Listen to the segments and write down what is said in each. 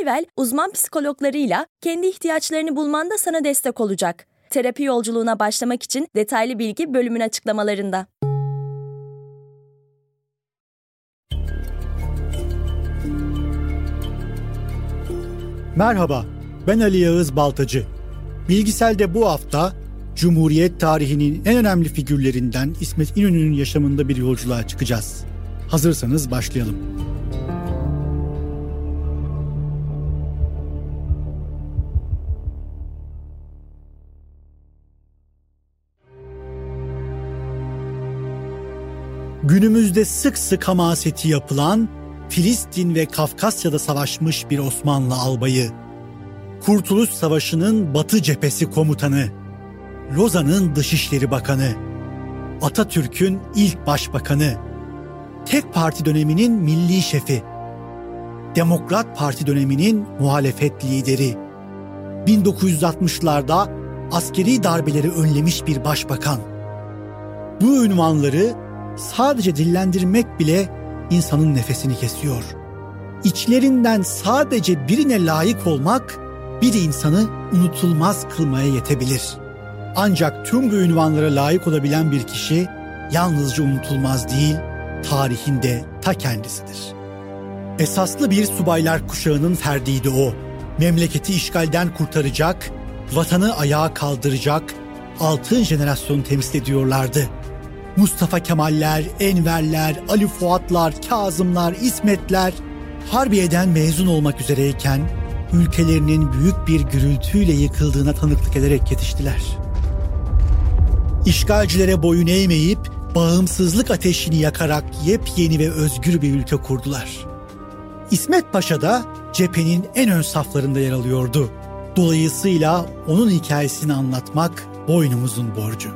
Hiwell, uzman psikologlarıyla kendi ihtiyaçlarını bulmanda sana destek olacak. Terapi yolculuğuna başlamak için detaylı bilgi bölümün açıklamalarında. Merhaba, ben Ali Yağız Baltacı. Bilgisel'de bu hafta Cumhuriyet tarihinin en önemli figürlerinden İsmet İnönü'nün yaşamında bir yolculuğa çıkacağız. Hazırsanız başlayalım. Günümüzde sık sık hamaseti yapılan, Filistin ve Kafkasya'da savaşmış bir Osmanlı albayı, Kurtuluş Savaşı'nın Batı Cephesi komutanı, Lozan'ın Dışişleri Bakanı, Atatürk'ün ilk başbakanı, Tek Parti döneminin Milli Şefi, Demokrat Parti döneminin muhalefet lideri, 1960'larda askeri darbeleri önlemiş bir başbakan. Bu ünvanları sadece dillendirmek bile insanın nefesini kesiyor. İçlerinden sadece birine layık olmak bir insanı unutulmaz kılmaya yetebilir. Ancak tüm bu ünvanlara layık olabilen bir kişi yalnızca unutulmaz değil, tarihin de ta kendisidir. Esaslı bir subaylar kuşağının ferdiydi o. Memleketi işgalden kurtaracak, vatanı ayağa kaldıracak altın jenerasyonu temsil ediyorlardı. Mustafa Kemaller, Enverler, Ali Fuatlar, Kazımlar, İsmetler Harbiye'den mezun olmak üzereyken ülkelerinin büyük bir gürültüyle yıkıldığına tanıklık ederek yetiştiler. İşgalcilere boyun eğmeyip bağımsızlık ateşini yakarak yepyeni ve özgür bir ülke kurdular. İsmet Paşa da cephenin en ön saflarında yer alıyordu. Dolayısıyla onun hikayesini anlatmak boynumuzun borcu.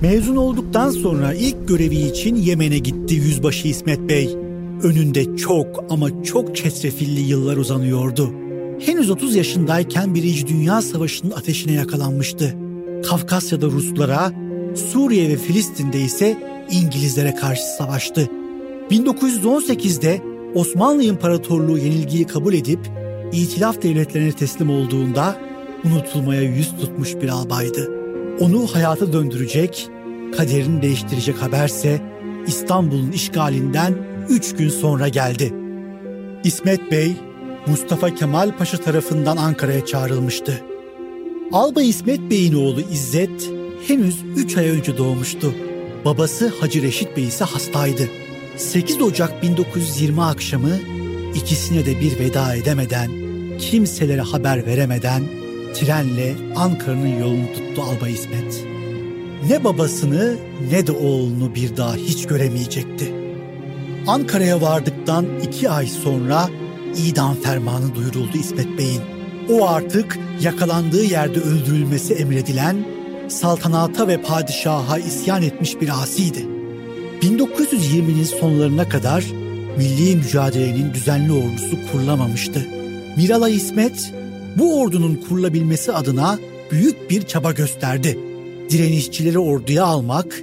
Mezun olduktan sonra ilk görevi için Yemen'e gitti Yüzbaşı İsmet Bey. Önünde çok ama çok çetrefilli yıllar uzanıyordu. Henüz 30 yaşındayken Birinci Dünya Savaşı'nın ateşine yakalanmıştı. Kafkasya'da Ruslara, Suriye ve Filistin'de ise İngilizlere karşı savaştı. 1918'de Osmanlı İmparatorluğu yenilgiyi kabul edip İtilaf devletlerine teslim olduğunda unutulmaya yüz tutmuş bir albaydı. Onu hayata döndürecek, kaderini değiştirecek haberse İstanbul'un işgalinden 3 gün sonra geldi. İsmet Bey, Mustafa Kemal Paşa tarafından Ankara'ya çağrılmıştı. Albay İsmet Bey'in oğlu İzzet henüz 3 ay önce doğmuştu. Babası Hacı Reşit Bey ise hastaydı. 8 Ocak 1920 akşamı ikisine de bir veda edemeden, kimselere haber veremeden trenle Ankara'nın yolunu tuttu Albay İsmet. Ne babasını ne de oğlunu bir daha hiç göremeyecekti. Ankara'ya vardıktan 2 ay sonra idam fermanı duyuruldu İsmet Bey'in. O artık yakalandığı yerde öldürülmesi emredilen, saltanata ve padişaha isyan etmiş bir asiydi. 1920'nin sonlarına kadar milli mücadelenin düzenli ordusu kurulamamıştı. Miralay İsmet bu ordunun kurulabilmesi adına büyük bir çaba gösterdi. Direnişçileri orduya almak,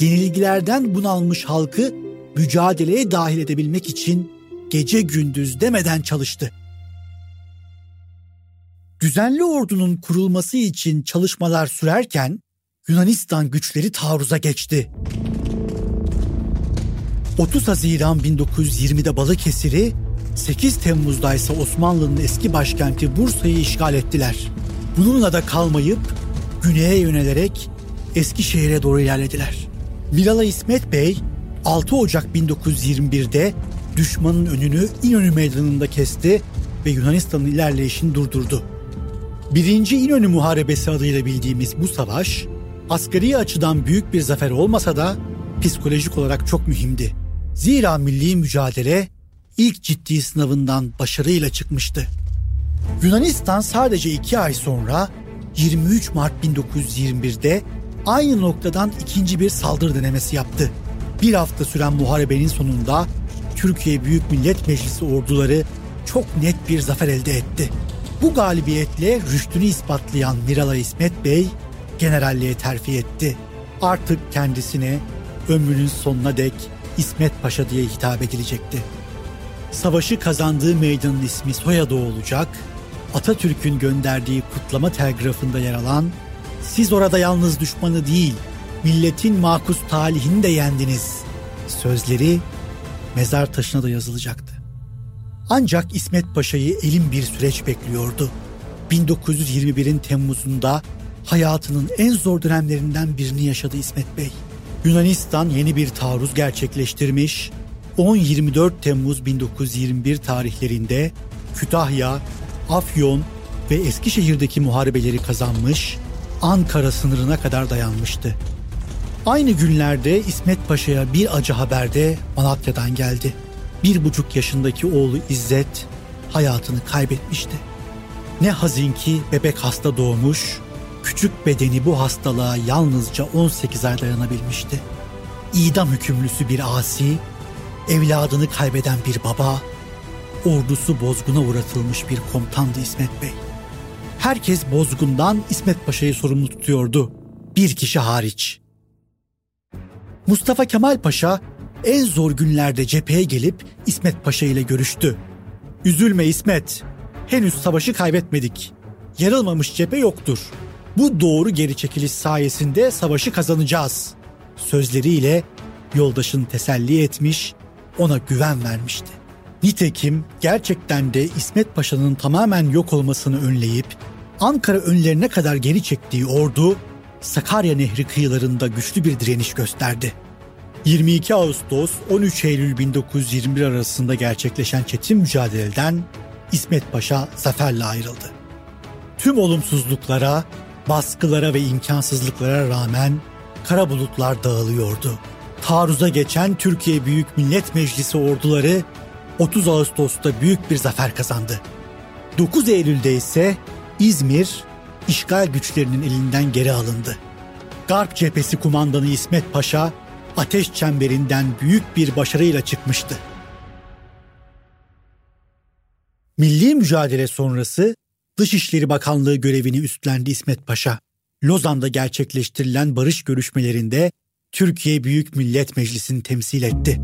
yenilgilerden bunalmış halkı mücadeleye dahil edebilmek için gece gündüz demeden çalıştı. Düzenli ordunun kurulması için çalışmalar sürerken Yunanistan güçleri taarruza geçti. 30 Haziran 1920'de Balıkesir'i, 8 Temmuz'da ise Osmanlı'nın eski başkenti Bursa'yı işgal ettiler. Bununla da kalmayıp güneye yönelerek Eskişehir'e doğru ilerlediler. Miralay İsmet Bey 6 Ocak 1921'de düşmanın önünü İnönü Meydanı'nda kesti ve Yunanistan'ın ilerleyişini durdurdu. 1. İnönü Muharebesi adıyla bildiğimiz bu savaş, asgari açıdan büyük bir zafer olmasa da psikolojik olarak çok mühimdi. Zira milli mücadele ilk ciddi sınavından başarıyla çıkmıştı. Yunanistan sadece 2 ay sonra 23 Mart 1921'de aynı noktadan ikinci bir saldırı denemesi yaptı. Bir hafta süren muharebenin sonunda Türkiye Büyük Millet Meclisi orduları çok net bir zafer elde etti. Bu galibiyetle rüştünü ispatlayan Miralay İsmet Bey generalliğe terfi etti. Artık kendisine ömrünün sonuna dek İsmet Paşa diye hitap edilecekti. Savaşı kazandığı meydanın ismi soyadı olacak, Atatürk'ün gönderdiği kutlama telgrafında yer alan "Siz orada yalnız düşmanı değil, milletin makus talihini de yendiniz" sözleri mezar taşına da yazılacaktı. Ancak İsmet Paşa'yı elin bir süreç bekliyordu. 1921'in Temmuz'unda hayatının en zor dönemlerinden birini yaşadı İsmet Bey. Yunanistan yeni bir taarruz gerçekleştirmiş, 10-24 Temmuz 1921 tarihlerinde Kütahya, Afyon ve Eskişehir'deki muharebeleri kazanmış, Ankara sınırına kadar dayanmıştı. Aynı günlerde İsmet Paşa'ya bir acı haber de Malatya'dan geldi. 1,5 yaşındaki oğlu İzzet hayatını kaybetmişti. Ne hazin ki bebek hasta doğmuş, küçük bedeni bu hastalığa yalnızca 18 ay dayanabilmişti. İdam hükümlüsü bir asi, evladını kaybeden bir baba, ordusu bozguna uğratılmış bir komutandı İsmet Bey. Herkes bozgundan İsmet Paşa'yı sorumlu tutuyordu, bir kişi hariç. Mustafa Kemal Paşa en zor günlerde cepheye gelip İsmet Paşa ile görüştü. "Üzülme İsmet, henüz savaşı kaybetmedik. Yarılmamış cephe yoktur. Bu doğru geri çekiliş sayesinde savaşı kazanacağız" sözleriyle yoldaşını teselli etmiş, ona güven vermişti. Nitekim gerçekten de İsmet Paşa'nın tamamen yok olmasını önleyip Ankara önlerine kadar geri çektiği ordu Sakarya Nehri kıyılarında güçlü bir direniş gösterdi. 22 Ağustos-13 Eylül 1921 arasında gerçekleşen çetin mücadeleden İsmet Paşa zaferle ayrıldı. Tüm olumsuzluklara, baskılara ve imkansızlıklara rağmen kara bulutlar dağılıyordu. Taarruza geçen Türkiye Büyük Millet Meclisi orduları 30 Ağustos'ta büyük bir zafer kazandı. 9 Eylül'de ise İzmir işgal güçlerinin elinden geri alındı. Garp Cephesi Kumandanı İsmet Paşa ateş çemberinden büyük bir başarıyla çıkmıştı. Milli mücadele sonrası Dışişleri Bakanlığı görevini üstlendi İsmet Paşa. Lozan'da gerçekleştirilen barış görüşmelerinde Türkiye Büyük Millet Meclisi'ni temsil etti.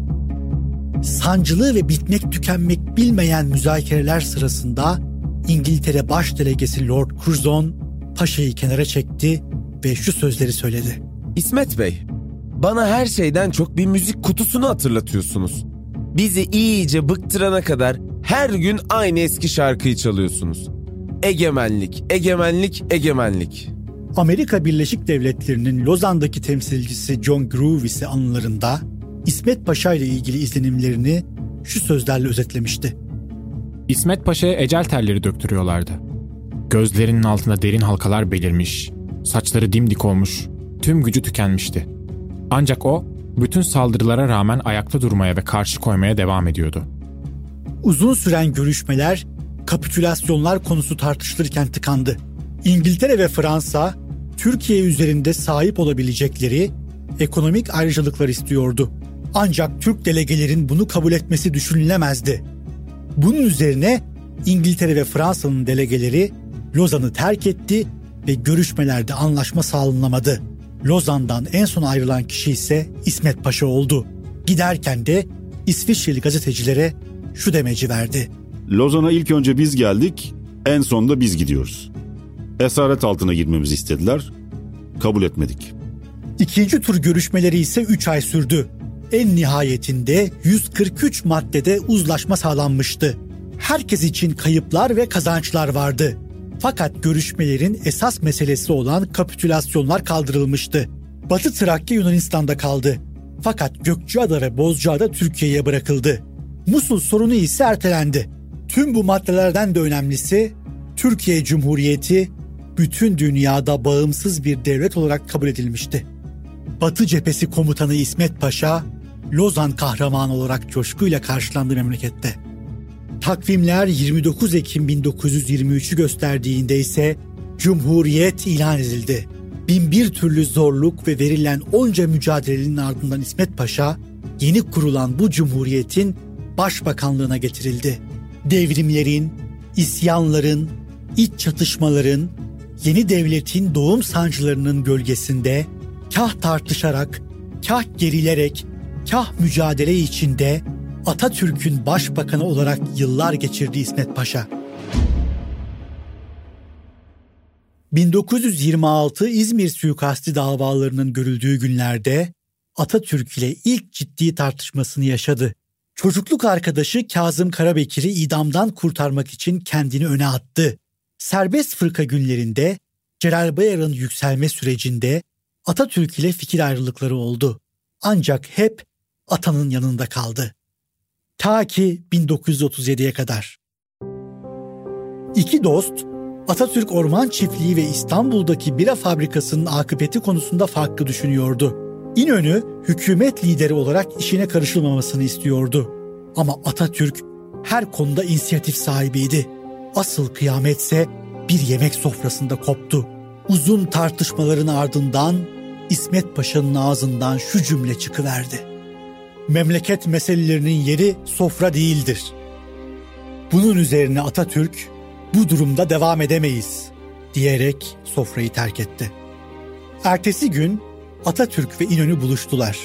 Sancılı ve bitmek tükenmek bilmeyen müzakereler sırasında İngiltere Baş Delegesi Lord Curzon Paşa'yı kenara çekti ve şu sözleri söyledi. "İsmet Bey, bana her şeyden çok bir müzik kutusunu hatırlatıyorsunuz. Bizi iyice bıktırana kadar her gün aynı eski şarkıyı çalıyorsunuz. Egemenlik, egemenlik, egemenlik." Amerika Birleşik Devletleri'nin Lozan'daki temsilcisi John Groove ise anılarında İsmet Paşa ile ilgili izlenimlerini şu sözlerle özetlemişti. "İsmet Paşa'ya ecel terleri döktürüyorlardı. Gözlerinin altında derin halkalar belirmiş, saçları dimdik olmuş, tüm gücü tükenmişti. Ancak o, bütün saldırılara rağmen ayakta durmaya ve karşı koymaya devam ediyordu." Uzun süren görüşmeler, kapitülasyonlar konusu tartışılırken tıkandı. İngiltere ve Fransa, Türkiye üzerinde sahip olabilecekleri ekonomik ayrıcalıklar istiyordu. Ancak Türk delegelerin bunu kabul etmesi düşünülemezdi. Bunun üzerine İngiltere ve Fransa'nın delegeleri Lozan'ı terk etti ve görüşmelerde anlaşma sağlanamadı. Lozan'dan en son ayrılan kişi ise İsmet Paşa oldu. Giderken de İsviçreli gazetecilere şu demeci verdi. "Lozan'a ilk önce biz geldik, en sonunda biz gidiyoruz. Esaret altına girmemizi istediler, kabul etmedik." İkinci tur görüşmeleri ise 3 ay sürdü. En nihayetinde 143 maddede uzlaşma sağlanmıştı. Herkes için kayıplar ve kazançlar vardı. Fakat görüşmelerin esas meselesi olan kapitülasyonlar kaldırılmıştı. Batı Trakya Yunanistan'da kaldı. Fakat Gökçeada ve Bozcaada Türkiye'ye bırakıldı. Musul sorunu ise ertelendi. Tüm bu maddelerden de önemlisi, Türkiye Cumhuriyeti bütün dünyada bağımsız bir devlet olarak kabul edilmişti. Batı Cephesi Komutanı İsmet Paşa, Lozan kahramanı olarak coşkuyla karşılandı memlekette. Takvimler 29 Ekim 1923'ü gösterdiğinde ise Cumhuriyet ilan edildi. Binbir türlü zorluk ve verilen onca mücadelenin ardından İsmet Paşa, yeni kurulan bu Cumhuriyet'in başbakanlığına getirildi. Devrimlerin, isyanların, iç çatışmaların, yeni devletin doğum sancılarının gölgesinde kah tartışarak, kah gerilerek, kah mücadele içinde Atatürk'ün başbakanı olarak yıllar geçirdi İsmet Paşa. 1926 İzmir suikasti davalarının görüldüğü günlerde Atatürk ile ilk ciddi tartışmasını yaşadı. Çocukluk arkadaşı Kazım Karabekir'i idamdan kurtarmak için kendini öne attı. Serbest fırka günlerinde Celal Bayar'ın yükselme sürecinde Atatürk ile fikir ayrılıkları oldu. Ancak hep atanın yanında kaldı. Ta ki 1937'ye kadar. İki dost, Atatürk Orman Çiftliği ve İstanbul'daki bira fabrikasının akıbeti konusunda farklı düşünüyordu. İnönü, hükümet lideri olarak işine karışılmamasını istiyordu. Ama Atatürk her konuda inisiyatif sahibiydi. Asıl kıyametse bir yemek sofrasında koptu. Uzun tartışmaların ardından İsmet Paşa'nın ağzından şu cümle çıkıverdi. Memleket meselelerinin yeri sofra değildir. Bunun üzerine Atatürk, bu durumda devam edemeyiz diyerek sofrayı terk etti. Ertesi gün Atatürk ve İnönü buluştular.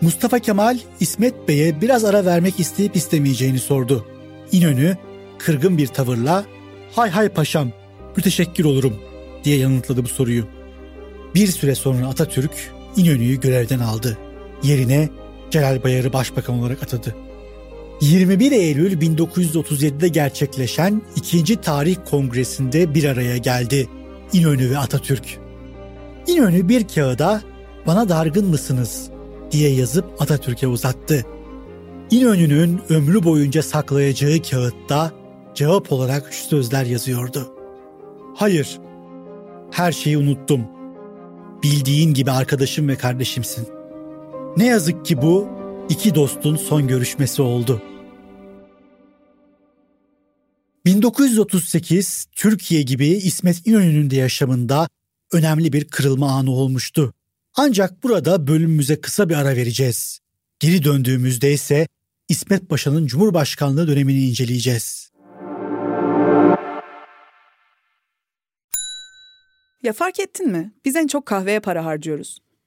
Mustafa Kemal, İsmet Bey'e biraz ara vermek isteyip istemeyeceğini sordu. İnönü, kırgın bir tavırla, "Hay hay paşam, müteşekkir olurum" diye yanıtladı bu soruyu. Bir süre sonra Atatürk, İnönü'yü görevden aldı. Yerine Celal Bayar'ı başbakan olarak atadı. 21 Eylül 1937'de gerçekleşen 2. Tarih Kongresi'nde bir araya geldi İnönü ve Atatürk. İnönü bir kağıda "Bana dargın mısınız?" diye yazıp Atatürk'e uzattı. İnönü'nün ömrü boyunca saklayacağı kağıtta cevap olarak şu sözler yazıyordu. "Hayır, her şeyi unuttum. Bildiğin gibi arkadaşım ve kardeşimsin." Ne yazık ki bu iki dostun son görüşmesi oldu. 1938 Türkiye gibi İsmet İnönü'nün de yaşamında önemli bir kırılma anı olmuştu. Ancak burada bölümümüze kısa bir ara vereceğiz. Geri döndüğümüzde ise İsmet Paşa'nın Cumhurbaşkanlığı dönemini inceleyeceğiz. Ya fark ettin mi? Biz en çok kahveye para harcıyoruz.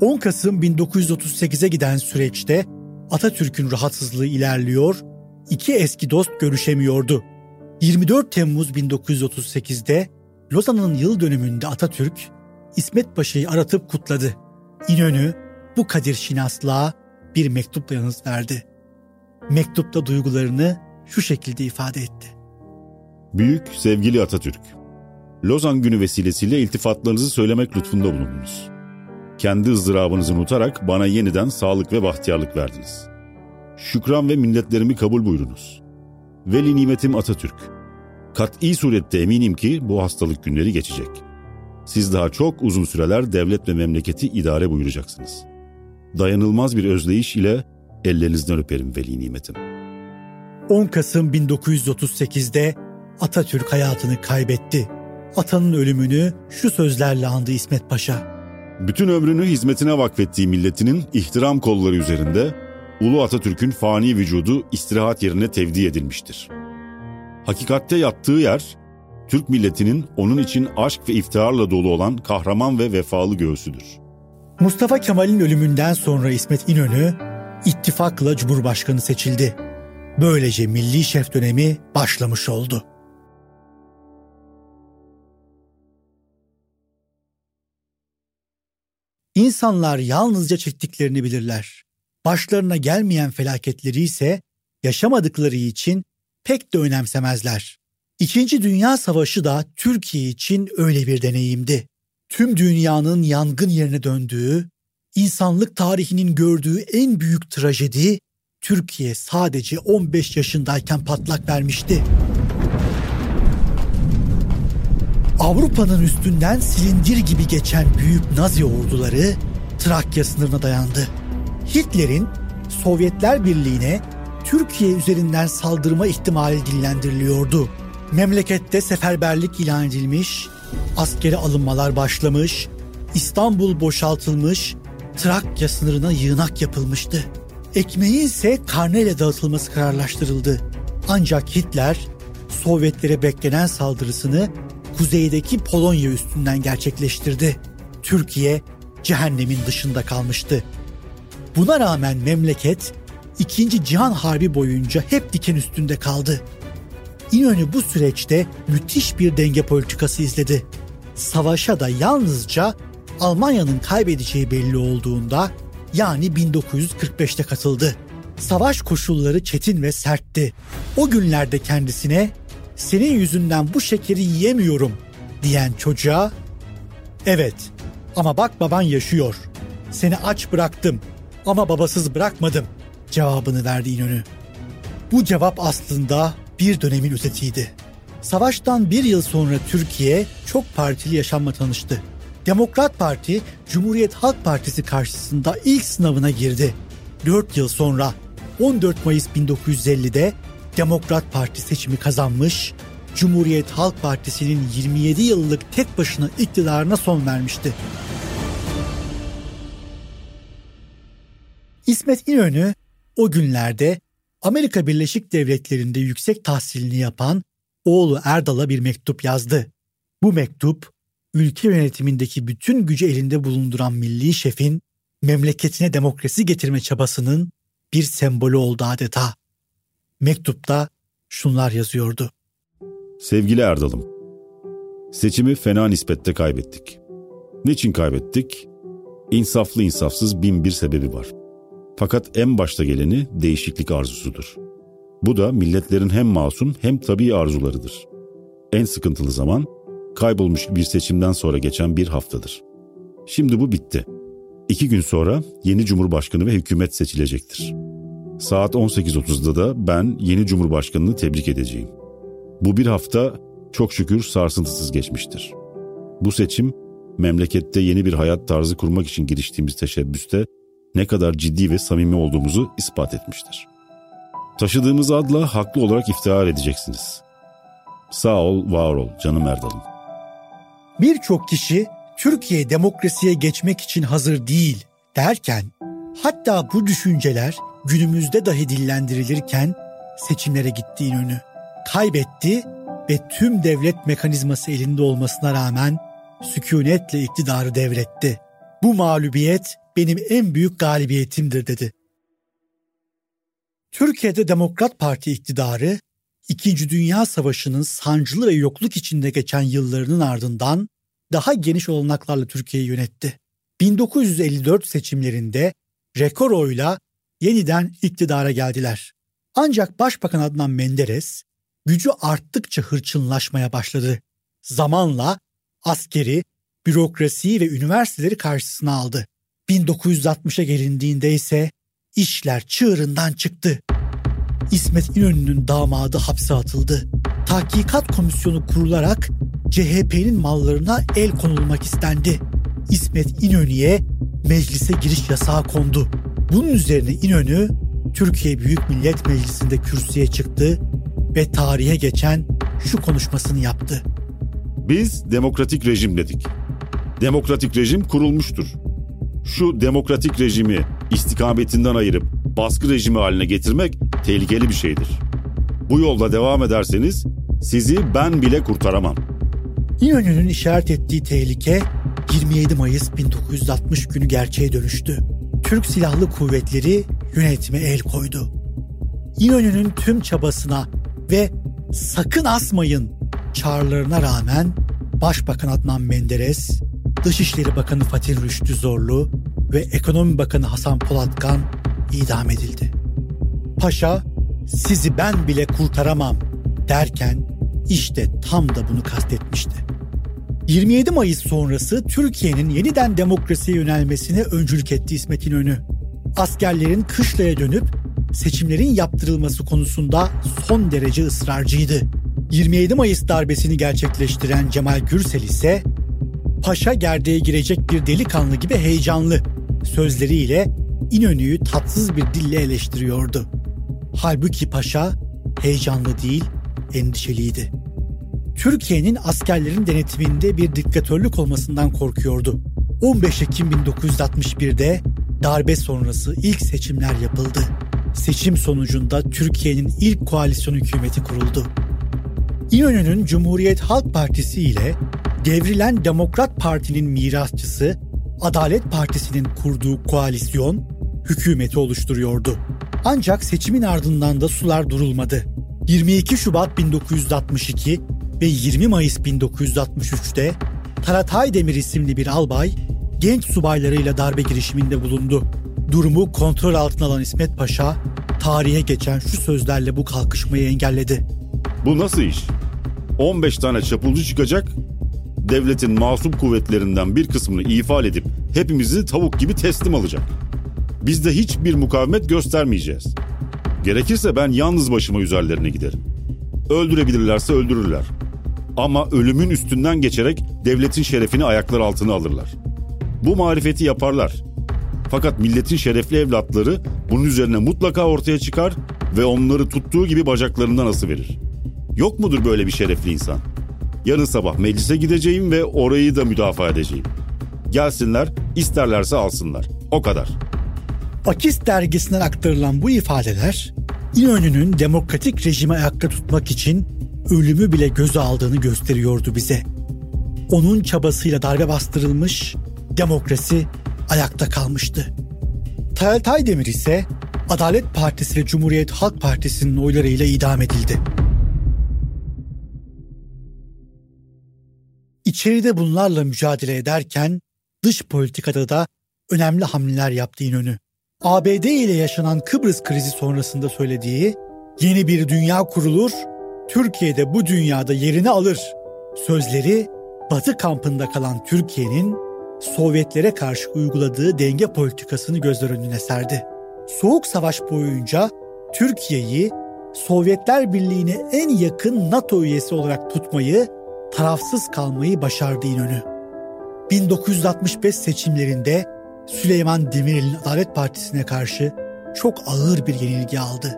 ...10 Kasım 1938'e giden süreçte Atatürk'ün rahatsızlığı ilerliyor, iki eski dost görüşemiyordu. 24 Temmuz 1938'de Lozan'ın yıl dönümünde Atatürk, İsmet Paşa'yı aratıp kutladı. İnönü bu kadir şinaslığa bir mektupla yanıt verdi. Mektupta duygularını şu şekilde ifade etti. Büyük sevgili Atatürk, Lozan günü vesilesiyle iltifatlarınızı söylemek lütfunda bulundunuz. Kendi ızdırabınızı unutarak bana yeniden sağlık ve bahtiyarlık verdiniz. Şükran ve minnetlerimi kabul buyurunuz. Veli nimetim Atatürk. Kat'i surette eminim ki bu hastalık günleri geçecek. Siz daha çok uzun süreler devlet ve memleketi idare buyuracaksınız. Dayanılmaz bir özleyiş ile ellerinizden öperim veli nimetim. 10 Kasım 1938'de Atatürk hayatını kaybetti. Atanın ölümünü şu sözlerle andı İsmet Paşa. Bütün ömrünü hizmetine vakfettiği milletinin ihtiram kolları üzerinde Ulu Atatürk'ün fani vücudu istirahat yerine tevdi edilmiştir. Hakikatte yattığı yer, Türk milletinin onun için aşk ve iftiharla dolu olan kahraman ve vefalı göğsüdür. Mustafa Kemal'in ölümünden sonra İsmet İnönü ittifakla Cumhurbaşkanı seçildi. Böylece Milli Şef dönemi başlamış oldu. İnsanlar yalnızca çektiklerini bilirler. Başlarına gelmeyen felaketleri ise yaşamadıkları için pek de önemsemezler. İkinci Dünya Savaşı da Türkiye için öyle bir deneyimdi. Tüm dünyanın yangın yerine döndüğü, insanlık tarihinin gördüğü en büyük trajedi Türkiye sadece 15 yaşındayken patlak vermişti. Avrupa'nın üstünden silindir gibi geçen büyük Nazi orduları Trakya sınırına dayandı. Hitler'in Sovyetler Birliği'ne Türkiye üzerinden saldırma ihtimali dillendiriliyordu. Memlekette seferberlik ilan edilmiş, askeri alınmalar başlamış, İstanbul boşaltılmış, Trakya sınırına yığınak yapılmıştı. Ekmeğin ise karneyle dağıtılması kararlaştırıldı. Ancak Hitler, Sovyetlere beklenen saldırısını kuzeydeki Polonya üstünden gerçekleştirdi. Türkiye cehennemin dışında kalmıştı. Buna rağmen memleket 2. Cihan Harbi boyunca hep diken üstünde kaldı. İnönü bu süreçte müthiş bir denge politikası izledi. Savaşa da yalnızca Almanya'nın kaybedeceği belli olduğunda, yani 1945'te katıldı. Savaş koşulları çetin ve sertti. O günlerde kendisine "Senin yüzünden bu şekeri yiyemiyorum" diyen çocuğa "Evet ama bak baban yaşıyor. Seni aç bıraktım ama babasız bırakmadım" cevabını verdi İnönü. Bu cevap aslında bir dönemin özetiydi. Savaştan bir yıl sonra Türkiye çok partili yaşamla tanıştı. Demokrat Parti, Cumhuriyet Halk Partisi karşısında ilk sınavına girdi. 4 yıl sonra 14 Mayıs 1950'de Demokrat Parti seçimi kazanmış, Cumhuriyet Halk Partisi'nin 27 yıllık tek başına iktidarına son vermişti. İsmet İnönü o günlerde Amerika Birleşik Devletleri'nde yüksek tahsilini yapan oğlu Erdal'a bir mektup yazdı. Bu mektup, ülke yönetimindeki bütün gücü elinde bulunduran Milli Şef'in memleketine demokrasi getirme çabasının bir sembolü oldu adeta. Mektupta şunlar yazıyordu. Sevgili Erdal'ım, seçimi fena nispette kaybettik. Niçin kaybettik? İnsaflı insafsız bin bir sebebi var. Fakat en başta geleni değişiklik arzusudur. Bu da milletlerin hem masum hem tabii arzularıdır. En sıkıntılı zaman kaybolmuş bir seçimden sonra geçen bir haftadır. Şimdi bu bitti. 2 gün sonra yeni Cumhurbaşkanı ve hükümet seçilecektir. Saat 18.30'da da ben yeni Cumhurbaşkanı'nı tebrik edeceğim. Bu bir hafta çok şükür sarsıntısız geçmiştir. Bu seçim, memlekette yeni bir hayat tarzı kurmak için giriştiğimiz teşebbüste ne kadar ciddi ve samimi olduğumuzu ispat etmiştir. Taşıdığımız adla haklı olarak iftihar edeceksiniz. Sağ ol, var ol canım Erdal'ım. Birçok kişi Türkiye demokrasiye geçmek için hazır değil derken, hatta bu düşünceler günümüzde dahi dillendirilirken seçimlere gitti İnönü. Kaybetti ve tüm devlet mekanizması elinde olmasına rağmen sükunetle iktidarı devretti. Bu mağlubiyet benim en büyük galibiyetimdir dedi. Türkiye'de Demokrat Parti iktidarı, İkinci Dünya Savaşı'nın sancılı ve yokluk içinde geçen yıllarının ardından daha geniş olanaklarla Türkiye'yi yönetti. 1954 seçimlerinde rekor oyla yeniden iktidara geldiler. Ancak Başbakan Adnan Menderes gücü arttıkça hırçınlaşmaya başladı. Zamanla askeri, bürokrasiyi ve üniversiteleri karşısına aldı. 1960'a gelindiğinde ise işler çığırından çıktı. İsmet İnönü'nün damadı hapse atıldı. Tahkikat komisyonu kurularak CHP'nin mallarına el konulmak istendi. İsmet İnönü'ye meclise giriş yasağı kondu. Bunun üzerine İnönü, Türkiye Büyük Millet Meclisi'nde kürsüye çıktı ve tarihe geçen şu konuşmasını yaptı. Biz demokratik rejim dedik. Demokratik rejim kurulmuştur. Şu demokratik rejimi istikametinden ayırıp baskı rejimi haline getirmek tehlikeli bir şeydir. Bu yolda devam ederseniz sizi ben bile kurtaramam. İnönü'nün işaret ettiği tehlike 27 Mayıs 1960 günü gerçeğe dönüştü. Türk Silahlı Kuvvetleri yönetime el koydu. İnönü'nün tüm çabasına ve sakın asmayın çağrılarına rağmen Başbakan Adnan Menderes, Dışişleri Bakanı Fatih Rüştü Zorlu ve Ekonomi Bakanı Hasan Polatkan idam edildi. Paşa, sizi ben bile kurtaramam derken işte tam da bunu kastetmişti. 27 Mayıs sonrası Türkiye'nin yeniden demokrasiye yönelmesine öncülük etti İsmet İnönü. Askerlerin kışlaya dönüp seçimlerin yaptırılması konusunda son derece ısrarcıydı. 27 Mayıs darbesini gerçekleştiren Cemal Gürsel ise paşa gerdeğe girecek bir delikanlı gibi heyecanlı sözleriyle İnönü'yü tatsız bir dille eleştiriyordu. Halbuki paşa heyecanlı değil, endişeliydi. Türkiye'nin askerlerin denetiminde bir diktatörlük olmasından korkuyordu. 15 Ekim 1961'de darbe sonrası ilk seçimler yapıldı. Seçim sonucunda Türkiye'nin ilk koalisyon hükümeti kuruldu. İnönü'nün Cumhuriyet Halk Partisi ile devrilen Demokrat Parti'nin mirasçısı Adalet Partisi'nin kurduğu koalisyon hükümeti oluşturuyordu. Ancak seçimin ardından da sular durulmadı. 22 Şubat 1962 ve 20 Mayıs 1963'te Talat Aydemir isimli bir albay genç subaylarıyla darbe girişiminde bulundu. Durumu kontrol altına alan İsmet Paşa tarihe geçen şu sözlerle bu kalkışmayı engelledi. Bu nasıl iş? 15 tane çapulcu çıkacak, devletin masum kuvvetlerinden bir kısmını ifade edip hepimizi tavuk gibi teslim alacak. Biz de hiçbir mukavemet göstermeyeceğiz. Gerekirse ben yalnız başıma üzerlerine giderim. Öldürebilirlerse öldürürler. Ama ölümün üstünden geçerek devletin şerefini ayaklar altına alırlar. Bu marifeti yaparlar. Fakat milletin şerefli evlatları bunun üzerine mutlaka ortaya çıkar ve onları tuttuğu gibi bacaklarından asıverir. Yok mudur böyle bir şerefli insan? Yarın sabah meclise gideceğim ve orayı da müdafaa edeceğim. Gelsinler, isterlerse alsınlar. O kadar. Akis dergisinden aktarılan bu ifadeler, İnönü'nün demokratik rejimi ayakta tutmak için ölümü bile göze aldığını gösteriyordu bize. Onun çabasıyla darbe bastırılmış, demokrasi ayakta kalmıştı. Talat Aydemir ise Adalet Partisi ve Cumhuriyet Halk Partisi'nin oylarıyla idam edildi. İçeride bunlarla mücadele ederken dış politikada da önemli hamleler yaptı İnönü. ABD ile yaşanan Kıbrıs krizi sonrasında söylediği "Yeni bir dünya kurulur, Türkiye'de bu dünyada yerini alır" sözleri Batı kampında kalan Türkiye'nin Sovyetlere karşı uyguladığı denge politikasını gözler önüne serdi. Soğuk Savaş boyunca Türkiye'yi Sovyetler Birliği'ne en yakın NATO üyesi olarak tutmayı, tarafsız kalmayı başardı İnönü. 1965 seçimlerinde Süleyman Demirel'in Adalet Partisi'ne karşı çok ağır bir yenilgi aldı.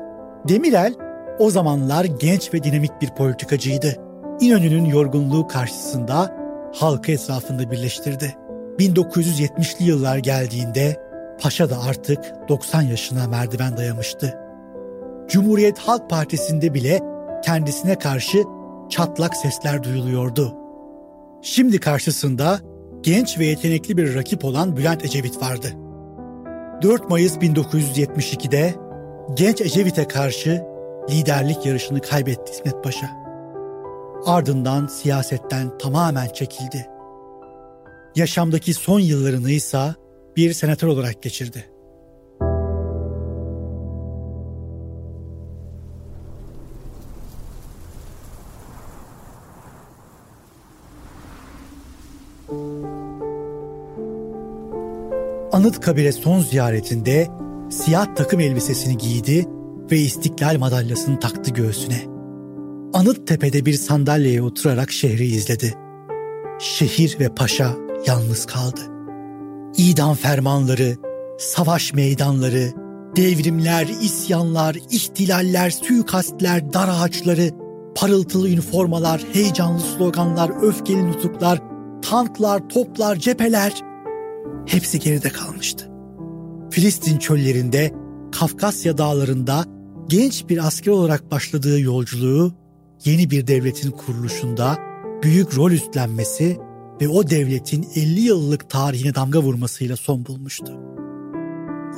Demirel o zamanlar genç ve dinamik bir politikacıydı. İnönü'nün yorgunluğu karşısında halkı etrafında birleştirdi. 1970'li yıllar geldiğinde paşa da artık 90 yaşına merdiven dayamıştı. Cumhuriyet Halk Partisi'nde bile kendisine karşı çatlak sesler duyuluyordu. Şimdi karşısında genç ve yetenekli bir rakip olan Bülent Ecevit vardı. 4 Mayıs 1972'de genç Ecevit'e karşı liderlik yarışını kaybetti İsmet Paşa. Ardından siyasetten tamamen çekildi. Yaşamdaki son yıllarını ise bir senatör olarak geçirdi. Anıtkabir'e son ziyaretinde siyah takım elbisesini giydi ve İstiklal madalyasını taktı göğsüne. Anıttepe'de bir sandalyeye oturarak şehri izledi. Şehir ve paşa yalnız kaldı. İdam fermanları, savaş meydanları, devrimler, isyanlar, ihtilaller, suikastler, dar ağaçları, parıltılı üniformalar, heyecanlı sloganlar, öfkeli nutuklar, tanklar, toplar, cepheler hepsi geride kalmıştı. Filistin çöllerinde Kafkasya dağlarında genç bir asker olarak başladığı yolculuğu, yeni bir devletin kuruluşunda büyük rol üstlenmesi ve o devletin 50 yıllık tarihine damga vurmasıyla son bulmuştu.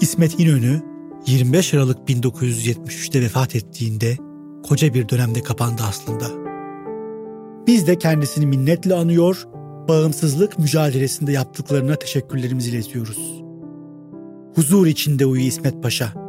İsmet İnönü 25 Aralık 1973'te vefat ettiğinde koca bir dönemde kapandı aslında. Biz de kendisini minnetle anıyor, bağımsızlık mücadelesinde yaptıklarına teşekkürlerimizi iletiyoruz. Huzur içinde uyu İsmet Paşa.